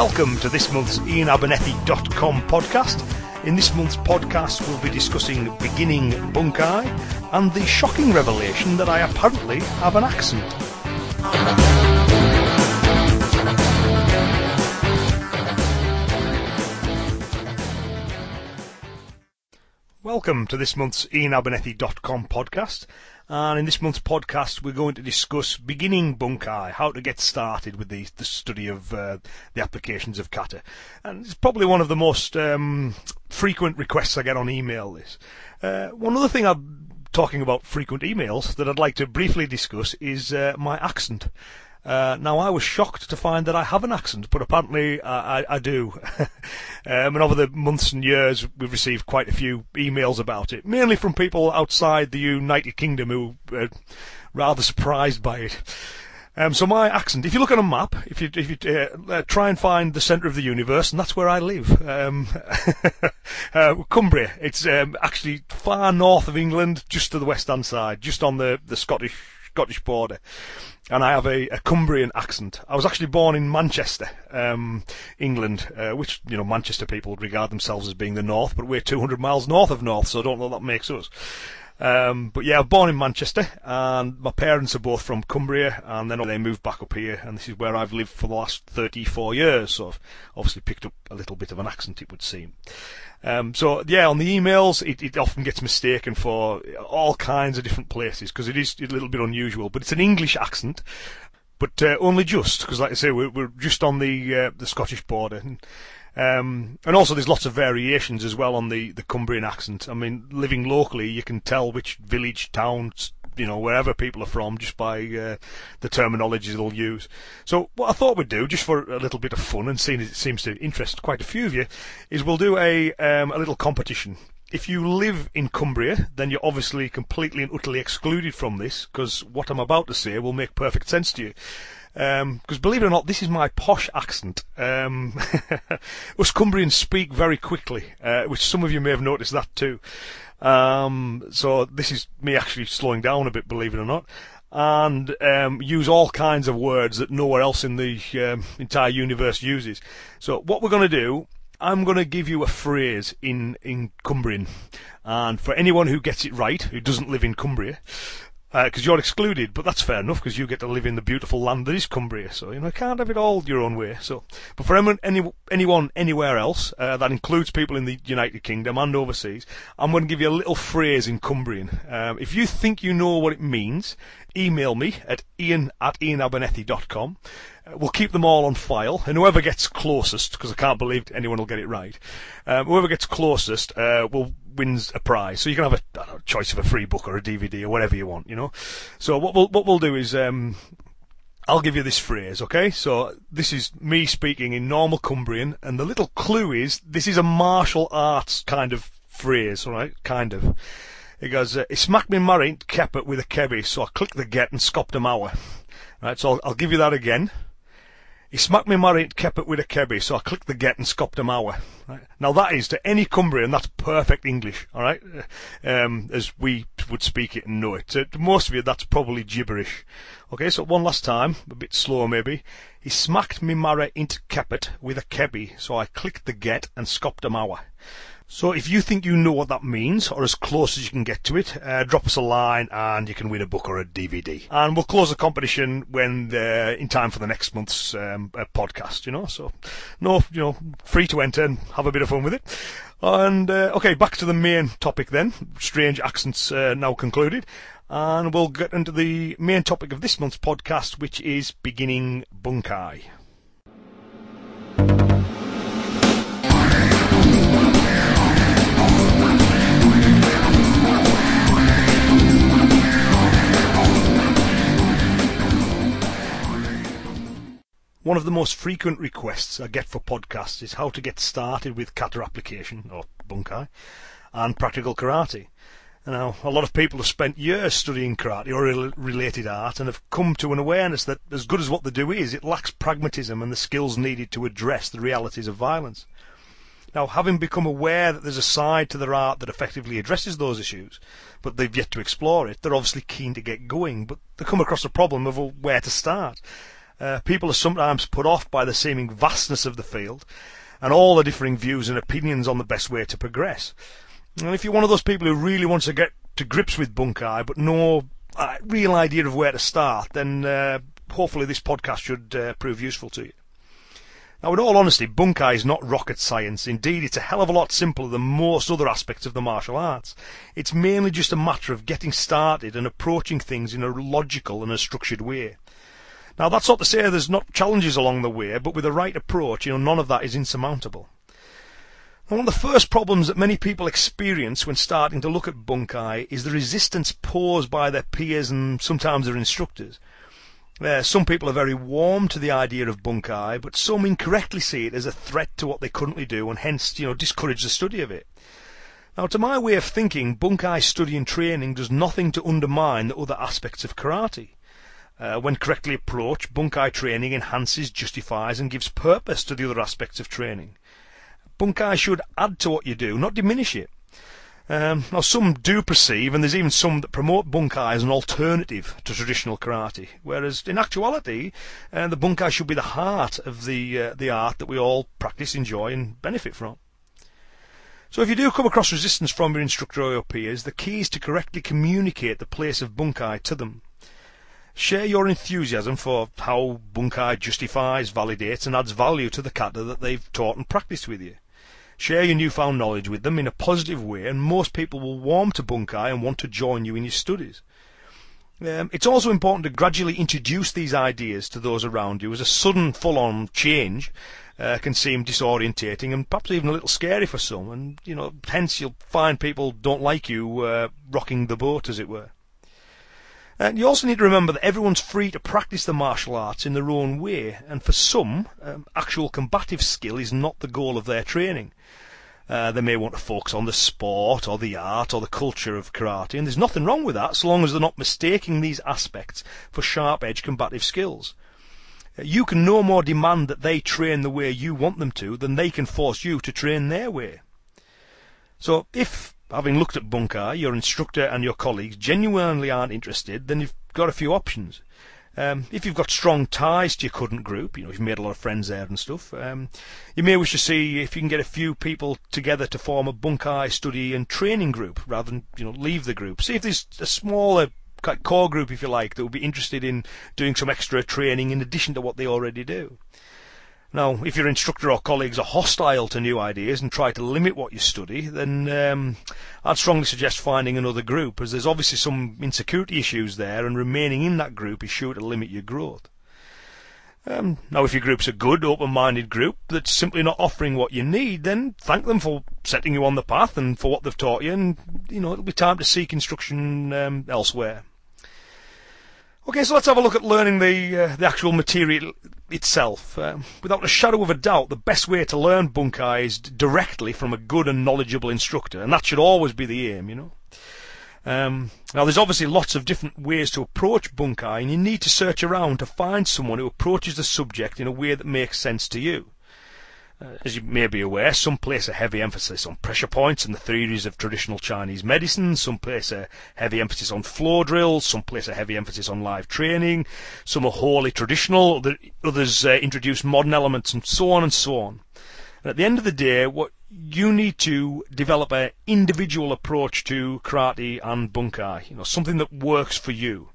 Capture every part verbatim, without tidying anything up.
welcome to this month's Ian Abernethy dot com podcast. In this month's podcast, we'll be discussing beginning bunkai and the shocking revelation that I apparently have an accent. Welcome to this month's Ian Abernethy dot com podcast, and in this month's podcast we're going to discuss beginning bunkai, how to get started with the, the study of uh, the applications of kata. And it's probably one of the most um, frequent requests I get on email, this. Uh, one other thing I'm talking about frequent emails that I'd like to briefly discuss is uh, my accent. Uh, now, I was shocked to find that I have an accent, but apparently I, I, I do. um, and over the months and years, we've received quite a few emails about it, mainly from people outside the United Kingdom who were rather surprised by it. Um, so my accent, if you look on a map, if you, if you uh, try and find the centre of the universe, and that's where I live. Um, uh, Cumbria, it's um, actually far north of England, just to the west hand side, just on the, the Scottish Scottish border, and I have a, a Cumbrian accent. I was actually born in Manchester, um, England, uh, which, you know, Manchester people would regard themselves as being the north, but we're two hundred miles north of north, so I don't know what that makes us. Um, but yeah, I was born in Manchester, and my parents are both from Cumbria, and then they moved back up here, and this is where I've lived for the last thirty-four years, so I've obviously picked up a little bit of an accent, it would seem. Um, so yeah, on the emails, it, it often gets mistaken for all kinds of different places, because it is a little bit unusual, but it's an English accent, but uh, only just, because like I say, we're, we're just on the uh, the Scottish border, and, Um, and also there's lots of variations as well on the, the Cumbrian accent. I mean, living locally, you can tell which village, town, you know, wherever people are from just by uh, the terminology they'll use. So what I thought we'd do, just for a little bit of fun, and seeing as it seems to interest quite a few of you, is we'll do a um, a little competition. If you live in Cumbria, then you're obviously completely and utterly excluded from this, because what I'm about to say will make perfect sense to you. Because um, believe it or not, this is my posh accent. Um, us Cumbrians speak very quickly, uh, which some of you may have noticed that too. Um, so this is me actually slowing down a bit, believe it or not, and um, use all kinds of words that nowhere else in the um, entire universe uses. So what we're going to do, I'm going to give you a phrase in, in Cumbrian, and for anyone who gets it right, who doesn't live in Cumbria, because uh, you're excluded, but that's fair enough, because you get to live in the beautiful land that is Cumbria, so you know, you can't have it all your own way. So, but for anyone, any, anyone anywhere else, uh, that includes people in the United Kingdom and overseas, I'm going to give you a little phrase in Cumbrian. Um, if you think you know what it means, email me at ian at ian abernethy dot com. Uh, we'll keep them all on file, and whoever gets closest, because I can't believe anyone will get it right, um, whoever gets closest uh, will wins a prize. So you can have a, I don't know, choice of a free book or a D V D or whatever you want, you know. So what we'll, what we'll do is um, I'll give you this phrase, okay? So this is me speaking in normal Cumbrian, and the little clue is this is a martial arts kind of phrase, all right? Kind of. It goes, uh, he smacked me marint keppet with a kebby, so I clicked the get and scopped him hour. Right, so I'll, I'll give you that again. He smacked me marint keppet with a kebby, so I clicked the get and scopped him hour. Right? Now that is, to any Cumbrian, that's perfect English, alright? Um, as we would speak it and know it. So to most of you, that's probably gibberish. Okay, so one last time, a bit slower maybe. He smacked me marint keppet with a kebby, so I clicked the get and scopped him hour. So if you think you know what that means, or as close as you can get to it, uh, drop us a line and you can win a book or a D V D. And we'll close the competition when uh, in time for the next month's um, uh, podcast, you know. So, no, you know, free to enter and have a bit of fun with it. And, uh, okay, back to the main topic then. Strange accents uh, now concluded. And we'll get into the main topic of this month's podcast, which is beginning bunkai. One of the most frequent requests I get for podcasts is how to get started with kata application, or bunkai, and practical karate. Now, a lot of people have spent years studying karate or a related art and have come to an awareness that, as good as what they do is, it lacks pragmatism and the skills needed to address the realities of violence. Now, having become aware that there's a side to their art that effectively addresses those issues, but they've yet to explore it, they're obviously keen to get going, but they come across a problem of where to start. Uh, people are sometimes put off by the seeming vastness of the field and all the differing views and opinions on the best way to progress. And if you're one of those people who really wants to get to grips with bunkai but no uh, real idea of where to start, then uh, hopefully this podcast should uh, prove useful to you. Now, in all honesty, bunkai is not rocket science. Indeed, it's a hell of a lot simpler than most other aspects of the martial arts. It's mainly just a matter of getting started and approaching things in a logical and a structured way. Now, that's not to say there's not challenges along the way, but with the right approach, you know, none of that is insurmountable. Now, one of the first problems that many people experience when starting to look at bunkai is the resistance posed by their peers and sometimes their instructors. Uh, some people are very warm to the idea of bunkai, but some incorrectly see it as a threat to what they currently do and hence, you know, discourage the study of it. Now, to my way of thinking, bunkai study and training does nothing to undermine the other aspects of karate. Uh, when correctly approached, bunkai training enhances, justifies and gives purpose to the other aspects of training. Bunkai should add to what you do, not diminish it. Um, now, some do perceive, and there's even some that promote bunkai as an alternative to traditional karate, whereas in actuality, uh, the bunkai should be the heart of the uh, the art that we all practice, enjoy and benefit from. So if you do come across resistance from your instructor or your peers, the key is to correctly communicate the place of bunkai to them. Share your enthusiasm for how bunkai justifies, validates and adds value to the kata that they've taught and practiced with you. Share your newfound knowledge with them in a positive way, and most people will warm to bunkai and want to join you in your studies. Um, it's also important to gradually introduce these ideas to those around you, as a sudden full-on change uh, can seem disorientating and perhaps even a little scary for some, and you know, hence you'll find people don't like you uh, rocking the boat, as it were. And you also need to remember that everyone's free to practice the martial arts in their own way, and for some, um, actual combative skill is not the goal of their training. Uh, they may want to focus on the sport or the art or the culture of karate, and there's nothing wrong with that so long as they're not mistaking these aspects for sharp-edged combative skills. Uh, you can no more demand that they train the way you want them to than they can force you to train their way. So if, having looked at bunkai, your instructor and your colleagues genuinely aren't interested, then you've got a few options. Um, if you've got strong ties to your current group, you know, you've made a lot of friends there and stuff, um, you may wish to see if you can get a few people together to form a bunkai study and training group rather than, you know, leave the group. See if there's a smaller core group, if you like, that would be interested in doing some extra training in addition to what they already do. Now, if your instructor or colleagues are hostile to new ideas and try to limit what you study, then um, I'd strongly suggest finding another group, as there's obviously some insecurity issues there, and remaining in that group is sure to limit your growth. Um, now, if your group's a good, open-minded group that's simply not offering what you need, then thank them for setting you on the path and for what they've taught you, and you know, it'll be time to seek instruction um, elsewhere. Okay, so let's have a look at learning the uh, the actual material itself. Uh, without a shadow of a doubt, the best way to learn bunkai is directly from a good and knowledgeable instructor, and that should always be the aim, you know. Um, now, there's obviously lots of different ways to approach bunkai, and you need to search around to find someone who approaches the subject in a way that makes sense to you. Uh, as you may be aware, some place a heavy emphasis on pressure points and the theories of traditional Chinese medicine, some place a heavy emphasis on floor drills, some place a heavy emphasis on live training, some are wholly traditional, others uh, introduce modern elements, and so on and so on. And at the end of the day, what you need to develop an individual approach to karate and bunkai, you know, something that works for you.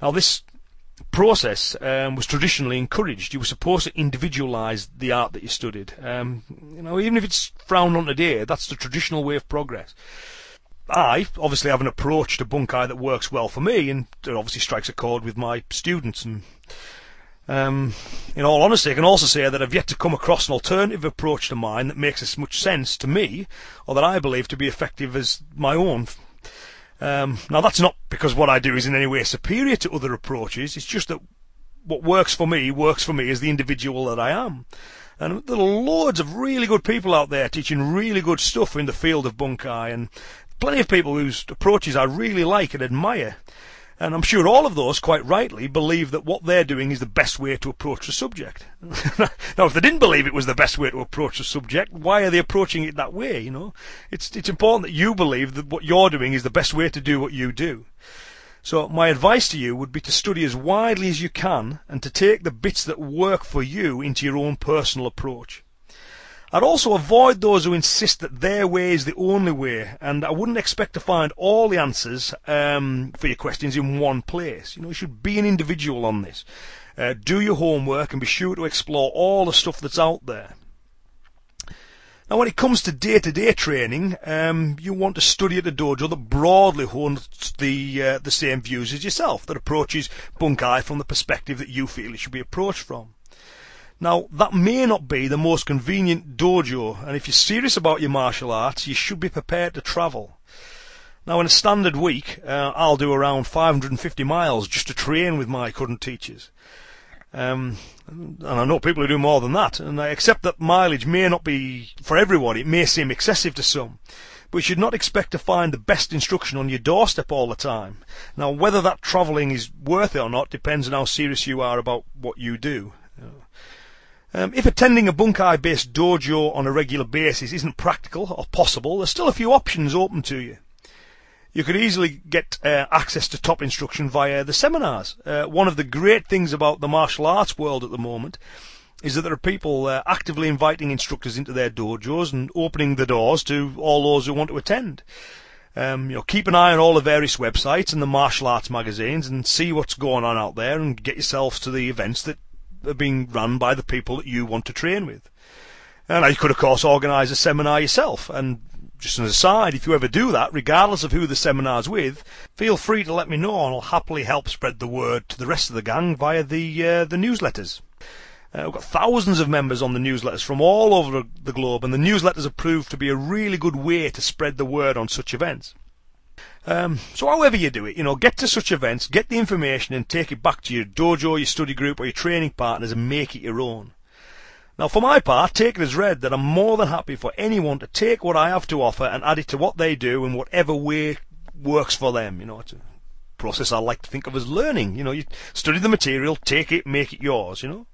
Now, this process um, was traditionally encouraged. You were supposed to individualise the art that you studied. Um, you know, even if it's frowned on today, that's the traditional way of progress. I obviously have an approach to bunkai that works well for me, and it obviously strikes a chord with my students. And um, in all honesty, I can also say that I've yet to come across an alternative approach to mine that makes as much sense to me, or that I believe to be effective as my own. Um, now, that's not because what I do is in any way superior to other approaches. It's just that what works for me works for me as the individual that I am. And there are loads of really good people out there teaching really good stuff in the field of bunkai, and plenty of people whose approaches I really like and admire. And I'm sure all of those, quite rightly, believe that what they're doing is the best way to approach the subject. Now, if they didn't believe it was the best way to approach the subject, why are they approaching it that way, you know? It's it's important that you believe that what you're doing is the best way to do what you do. So my advice to you would be to study as widely as you can and to take the bits that work for you into your own personal approach. I'd also avoid those who insist that their way is the only way, and I wouldn't expect to find all the answers um, for your questions in one place. You know, you should be an individual on this. Uh, do your homework and be sure to explore all the stuff that's out there. Now, when it comes to day-to-day training, um, you want to study at a dojo that broadly holds the uh, the same views as yourself, that approaches bunkai from the perspective that you feel it should be approached from. Now, that may not be the most convenient dojo, and if you're serious about your martial arts, you should be prepared to travel. Now, in a standard week, uh, I'll do around five hundred fifty miles just to train with my current teachers. Um, and I know people who do more than that, and I accept that mileage may not be for everyone, it may seem excessive to some, but you should not expect to find the best instruction on your doorstep all the time. Now, whether that travelling is worth it or not depends on how serious you are about what you do. Um, if attending a bunkai-based dojo on a regular basis isn't practical or possible, there's still a few options open to you. You could easily get uh, access to top instruction via the seminars. Uh, one of the great things about the martial arts world at the moment is that there are people uh, actively inviting instructors into their dojos and opening the doors to all those who want to attend. Um, you know, keep an eye on all the various websites and the martial arts magazines and see what's going on out there and get yourselves to the events that are being run by the people that you want to train with. And you could, of course, organise a seminar yourself. And just an aside, if you ever do that, regardless of who the seminar's with, feel free to let me know and I'll happily help spread the word to the rest of the gang via the uh, the newsletters. Uh, we've got thousands of members on the newsletters from all over the globe, and the newsletters have proved to be a really good way to spread the word on such events. Um, so however you do it, you know, get to such events, get the information and take it back to your dojo, your study group or your training partners and make it your own. Now, for my part, take it as read that I'm more than happy for anyone to take what I have to offer and add it to what they do in whatever way works for them. You know, it's a process I like to think of as learning. You know, you study the material, take it, make it yours, you know.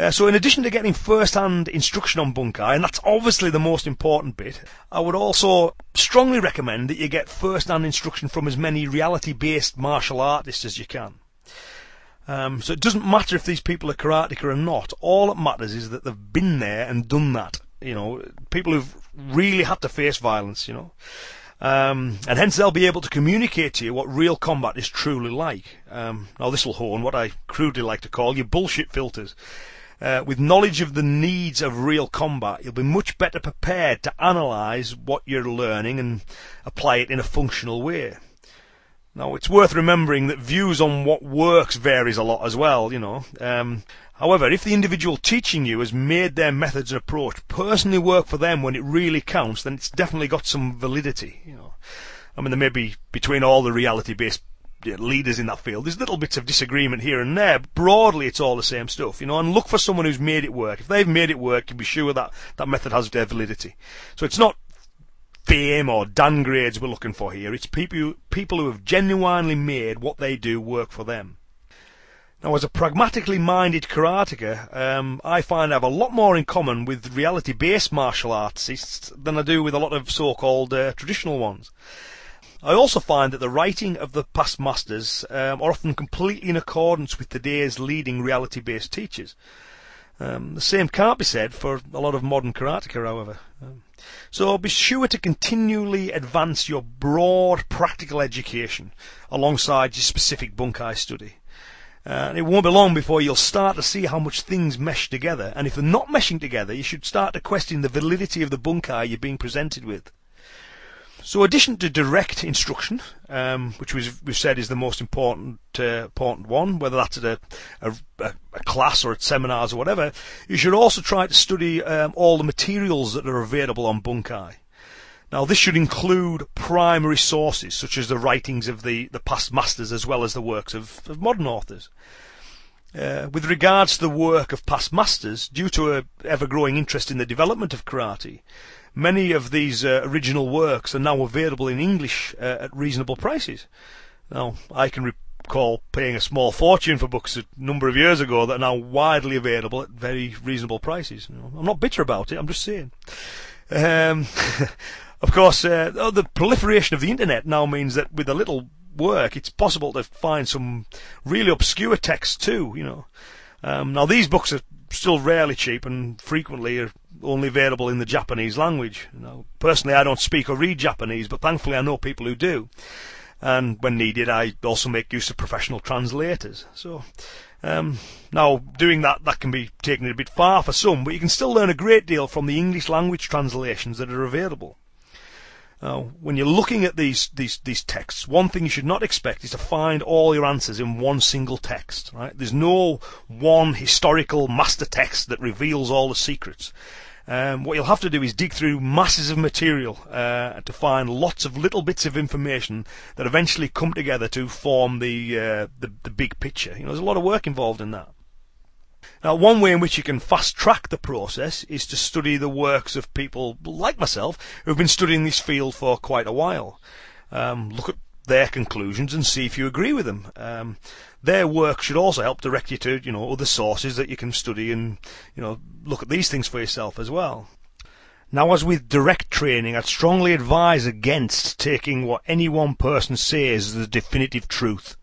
Uh, so in addition to getting first-hand instruction on bunkai, and that's obviously the most important bit, I would also strongly recommend that you get first-hand instruction from as many reality-based martial artists as you can. Um, so it doesn't matter if these people are karateka or not. All that matters is that they've been there and done that. You know, people who've really had to face violence, you know. Um, and hence they'll be able to communicate to you what real combat is truly like. Um, now this will hone what I crudely like to call your bullshit filters. Uh, with knowledge of the needs of real combat, you'll be much better prepared to analyse what you're learning and apply it in a functional way. Now, it's worth remembering that views on what works varies a lot as well, you know. Um, however, if the individual teaching you has made their methods and approach personally work for them when it really counts, then it's definitely got some validity, you know. I mean, there may be, between all the reality-based leaders in that field, there's little bits of disagreement here and there. Broadly, it's all the same stuff, you know, and look for someone who's made it work. If they've made it work, you'll be sure that that method has their validity. So it's not fame or downgrades we're looking for here. It's people who, people who have genuinely made what they do work for them. Now, as a pragmatically minded karateka, um, I find I have a lot more in common with reality-based martial artists than I do with a lot of so-called uh, traditional ones. I also find that the writing of the past masters um, are often completely in accordance with today's leading reality-based teachers. Um, the same can't be said for a lot of modern karateka, however. Um, so be sure to continually advance your broad practical education alongside your specific bunkai study. Uh, and it won't be long before you'll start to see how much things mesh together. And if they're not meshing together, you should start to question the validity of the bunkai you're being presented with. So in addition to direct instruction, um, which we've, we've said is the most important uh, important one, whether that's at a, a, a class or at seminars or whatever, you should also try to study um, all the materials that are available on bunkai. Now, this should include primary sources, such as the writings of the, the past masters as well as the works of, of modern authors. Uh, with regards to the work of past masters, due to an ever-growing interest in the development of karate, many of these uh, original works are now available in English uh, at reasonable prices. Now, I can recall paying a small fortune for books a number of years ago that are now widely available at very reasonable prices. You know, I'm not bitter about it, I'm just saying. Um, of course, uh, the proliferation of the internet now means that with a little work, it's possible to find some really obscure texts too, you know. Um, now, these books are still rarely cheap and frequently are only available in the Japanese language. You know, personally, I don't speak or read Japanese, but thankfully I know people who do. And when needed, I also make use of professional translators. So, um, now, doing that, that can be taken a bit far for some, but you can still learn a great deal from the English language translations that are available. Now, when you're looking at these, these, these texts, one thing you should not expect is to find all your answers in one single text, right? There's no one historical master text that reveals all the secrets. Um, what you'll have to do is dig through masses of material uh, to find lots of little bits of information that eventually come together to form the, uh, the the big picture. You know, there's a lot of work involved in that. Now, one way in which you can fast track the process is to study the works of people like myself who've been studying this field for quite a while. Um, look at their conclusions and see if you agree with them. Um, their work should also help direct you to, you know, other sources that you can study and, you know, look at these things for yourself as well. Now, as with direct training, I'd strongly advise against taking what any one person says as the definitive truth.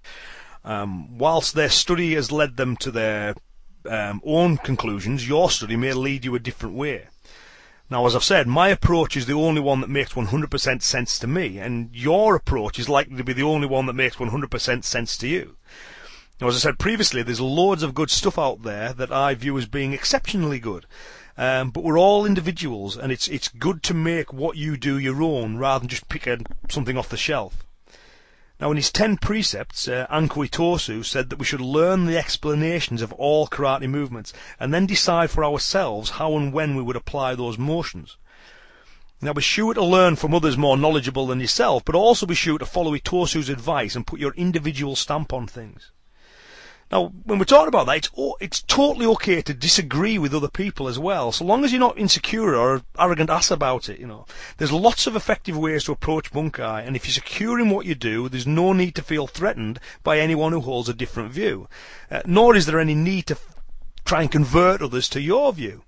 Um, whilst their study has led them to their um, own conclusions, your study may lead you a different way. Now, as I've said, my approach is the only one that makes one hundred percent sense to me, and your approach is likely to be the only one that makes one hundred percent sense to you. Now, as I said previously, there's loads of good stuff out there that I view as being exceptionally good, um, but we're all individuals, and it's it's good to make what you do your own rather than just pick a, something off the shelf. Now, in his ten precepts, uh, Anko Itosu said that we should learn the explanations of all karate movements and then decide for ourselves how and when we would apply those motions. Now, be sure to learn from others more knowledgeable than yourself, but also be sure to follow Itosu's advice and put your individual stamp on things. Now, when we're talking about that, it's it's totally okay to disagree with other people as well, so long as you're not insecure or an arrogant ass about it, you know. There's lots of effective ways to approach bunkai, and if you're secure in what you do, there's no need to feel threatened by anyone who holds a different view. Uh, nor is there any need to f- try and convert others to your view.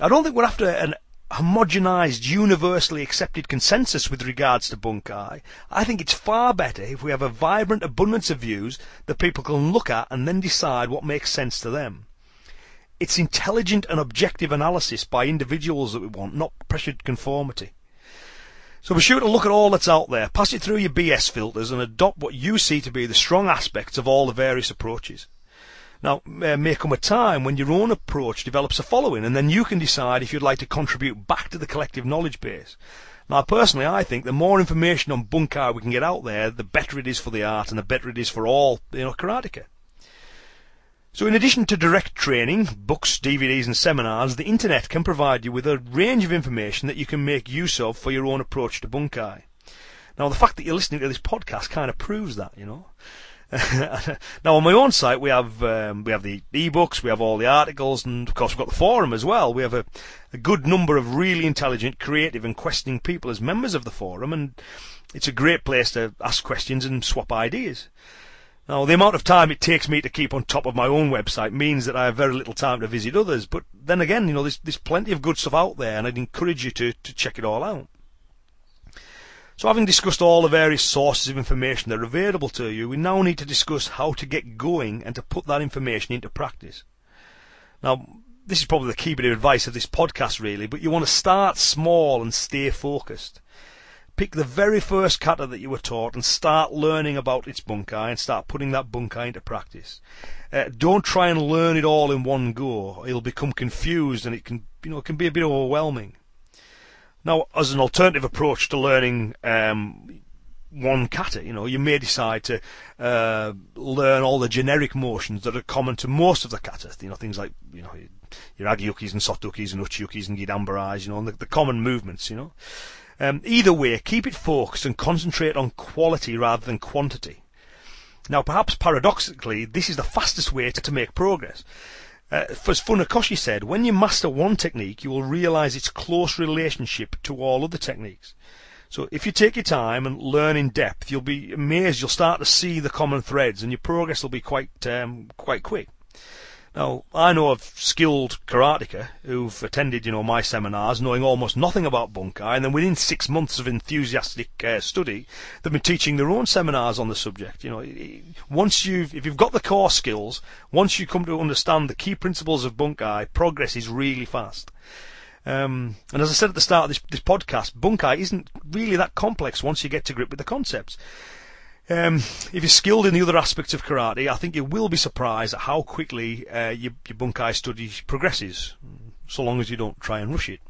I don't think we're after an homogenized, universally accepted consensus with regards to bunkai. I think it's far better if we have a vibrant abundance of views that people can look at and then decide what makes sense to them. It's intelligent and objective analysis by individuals that we want, not pressured conformity. So be sure to look at all that's out there, pass it through your B S filters and adopt what you see to be the strong aspects of all the various approaches. Now, there may come a time when your own approach develops a following, and then you can decide if you'd like to contribute back to the collective knowledge base. Now, personally, I think the more information on bunkai we can get out there, the better it is for the art and the better it is for all, you know, karateka. So in addition to direct training, books, D V Ds and seminars, the internet can provide you with a range of information that you can make use of for your own approach to bunkai. Now, the fact that you're listening to this podcast kind of proves that, you know. Now, on my own site, we have um, we have the ebooks, we have all the articles, and of course we've got the forum as well. We have a, a good number of really intelligent, creative, and questioning people as members of the forum, and it's a great place to ask questions and swap ideas. Now, the amount of time it takes me to keep on top of my own website means that I have very little time to visit others. But then again, you know, there's there's plenty of good stuff out there, and I'd encourage you to to check it all out. So having discussed all the various sources of information that are available to you, we now need to discuss how to get going and to put that information into practice. Now, this is probably the key bit of advice of this podcast really, but you want to start small and stay focused. Pick the very first kata that you were taught and start learning about its bunkai and start putting that bunkai into practice. Uh, don't try and learn it all in one go. It'll become confused and it can, you know, it can be a bit overwhelming. Now, as an alternative approach to learning um, one kata, you know, you may decide to uh, learn all the generic motions that are common to most of the kata. You know, things like, you know, your agiyukis and sottukis and uchiyukis and gidambarais, you know, and the, the common movements, you know. Um, either way, keep it focused and concentrate on quality rather than quantity. Now, perhaps paradoxically, this is the fastest way to, to make progress. Uh, as Funakoshi said, when you master one technique, you will realise its close relationship to all other techniques. So if you take your time and learn in depth, you'll be amazed, you'll start to see the common threads, and your progress will be quite um, quite quick. Now, I know of skilled karateka who've attended, you know, my seminars, knowing almost nothing about bunkai, and then within six months of enthusiastic uh, study, they've been teaching their own seminars on the subject. You know, it, once you've, if you've got the core skills, once you come to understand the key principles of bunkai, progress is really fast. Um, and as I said at the start of this, this podcast, bunkai isn't really that complex once you get to grip with the concepts. Um, if you're skilled in the other aspects of karate, I think you will be surprised at how quickly uh, your, your bunkai study progresses, so long as you don't try and rush it.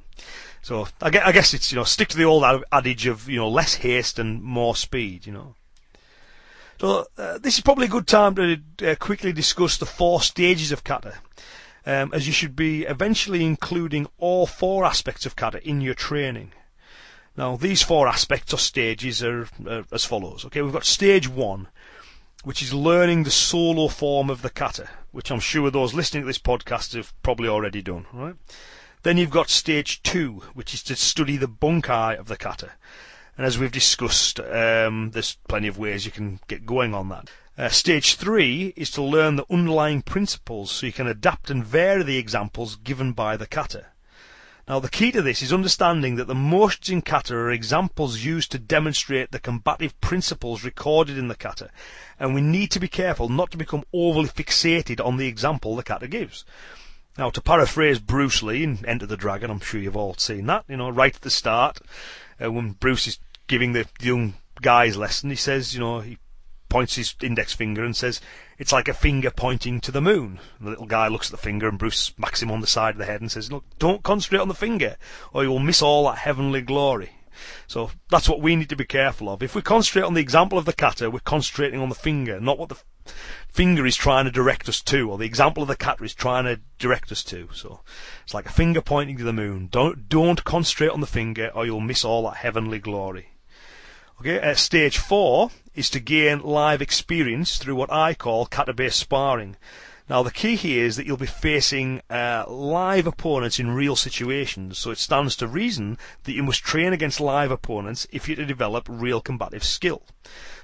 So I guess, I guess it's, you know, stick to the old adage of, you know, less haste and more speed, you know. So uh, this is probably a good time to uh, quickly discuss the four stages of kata, um, as you should be eventually including all four aspects of kata in your training. Now, these four aspects or stages are, are as follows. Okay, we've got stage one, which is learning the solo form of the kata, which I'm sure those listening to this podcast have probably already done. Right? Then you've got stage two, which is to study the bunkai of the kata. And as we've discussed, um, there's plenty of ways you can get going on that. Uh, stage three is to learn the underlying principles so you can adapt and vary the examples given by the kata. Now, the key to this is understanding that the motions in kata are examples used to demonstrate the combative principles recorded in the kata, and we need to be careful not to become overly fixated on the example the kata gives. Now, to paraphrase Bruce Lee in Enter the Dragon, I'm sure you've all seen that, you know, right at the start, uh, when Bruce is giving the young guy's lesson, he says, you know, he points his index finger and says, it's like a finger pointing to the moon. And the little guy looks at the finger and Bruce smacks him on the side of the head and says, look, don't concentrate on the finger or you will miss all that heavenly glory. So that's what we need to be careful of. If we concentrate on the example of the kata, we're concentrating on the finger, not what the f- finger is trying to direct us to, or the example of the kata is trying to direct us to. So it's like a finger pointing to the moon. Don't, don't concentrate on the finger or you'll miss all that heavenly glory. Okay, uh, stage four is to gain live experience through what I call kata-based sparring. Now, the key here is that you'll be facing uh, live opponents in real situations, so it stands to reason that you must train against live opponents if you're to develop real combative skill.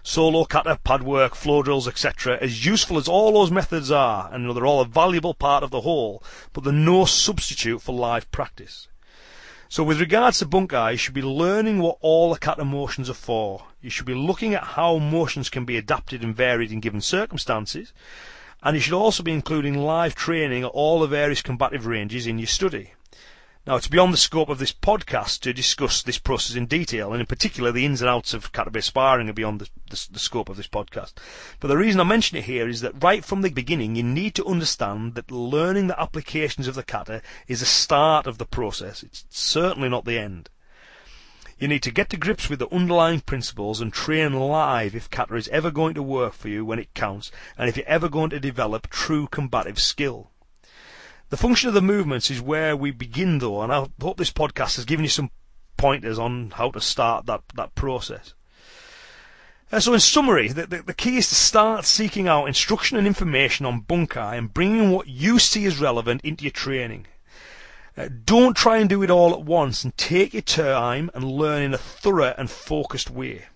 Solo, kata, pad work, floor drills, et cetera, as useful as all those methods are, and they're all a valuable part of the whole, but they're no substitute for live practice. So with regards to bunkai, you should be learning what all the kata motions are for. You should be looking at how motions can be adapted and varied in given circumstances. And you should also be including live training at all the various combative ranges in your study. Now, it's beyond the scope of this podcast to discuss this process in detail, and in particular the ins and outs of kata-based sparring are beyond the, the, the scope of this podcast. But the reason I mention it here is that right from the beginning you need to understand that learning the applications of the kata is a start of the process. It's certainly not the end. You need to get to grips with the underlying principles and train live if kata is ever going to work for you when it counts, and if you're ever going to develop true combative skill. The function of the movements is where we begin, though, and I hope this podcast has given you some pointers on how to start that, that process. Uh, so in summary, the, the, the key is to start seeking out instruction and information on bunkai and bringing what you see as relevant into your training. Uh, don't try and do it all at once, and take your time and learn in a thorough and focused way.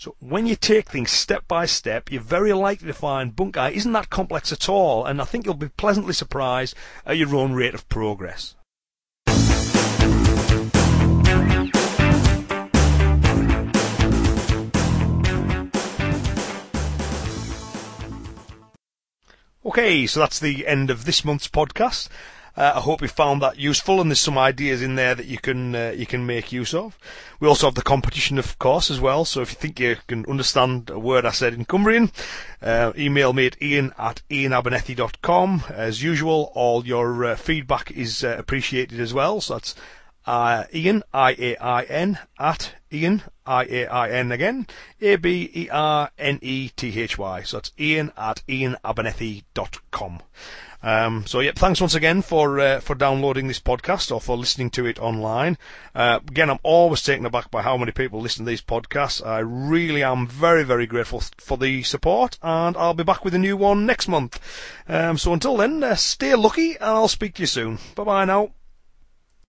So when you take things step by step, you're very likely to find bunkai isn't that complex at all, and I think you'll be pleasantly surprised at your own rate of progress. Okay, so that's the end of this month's podcast. Uh, I hope you found that useful, and there's some ideas in there that you can uh, you can make use of. We also have the competition, of course, as well, so if you think you can understand a word I said in Cumbrian, uh, email me at ian at ian abernethy dot com. As usual, all your uh, feedback is uh, appreciated as well, so that's uh, ian, I A I N, at ian, I A I N again, A B E R N E T H Y, so that's ian at ian abernethy dot com. Um, so yep, thanks once again for uh, for downloading this podcast or for listening to it online. Uh, again, I'm always taken aback by how many people listen to these podcasts. I really am very, very grateful for the support, and I'll be back with a new one next month. Um, so until then, uh, stay lucky, and I'll speak to you soon. Bye bye now.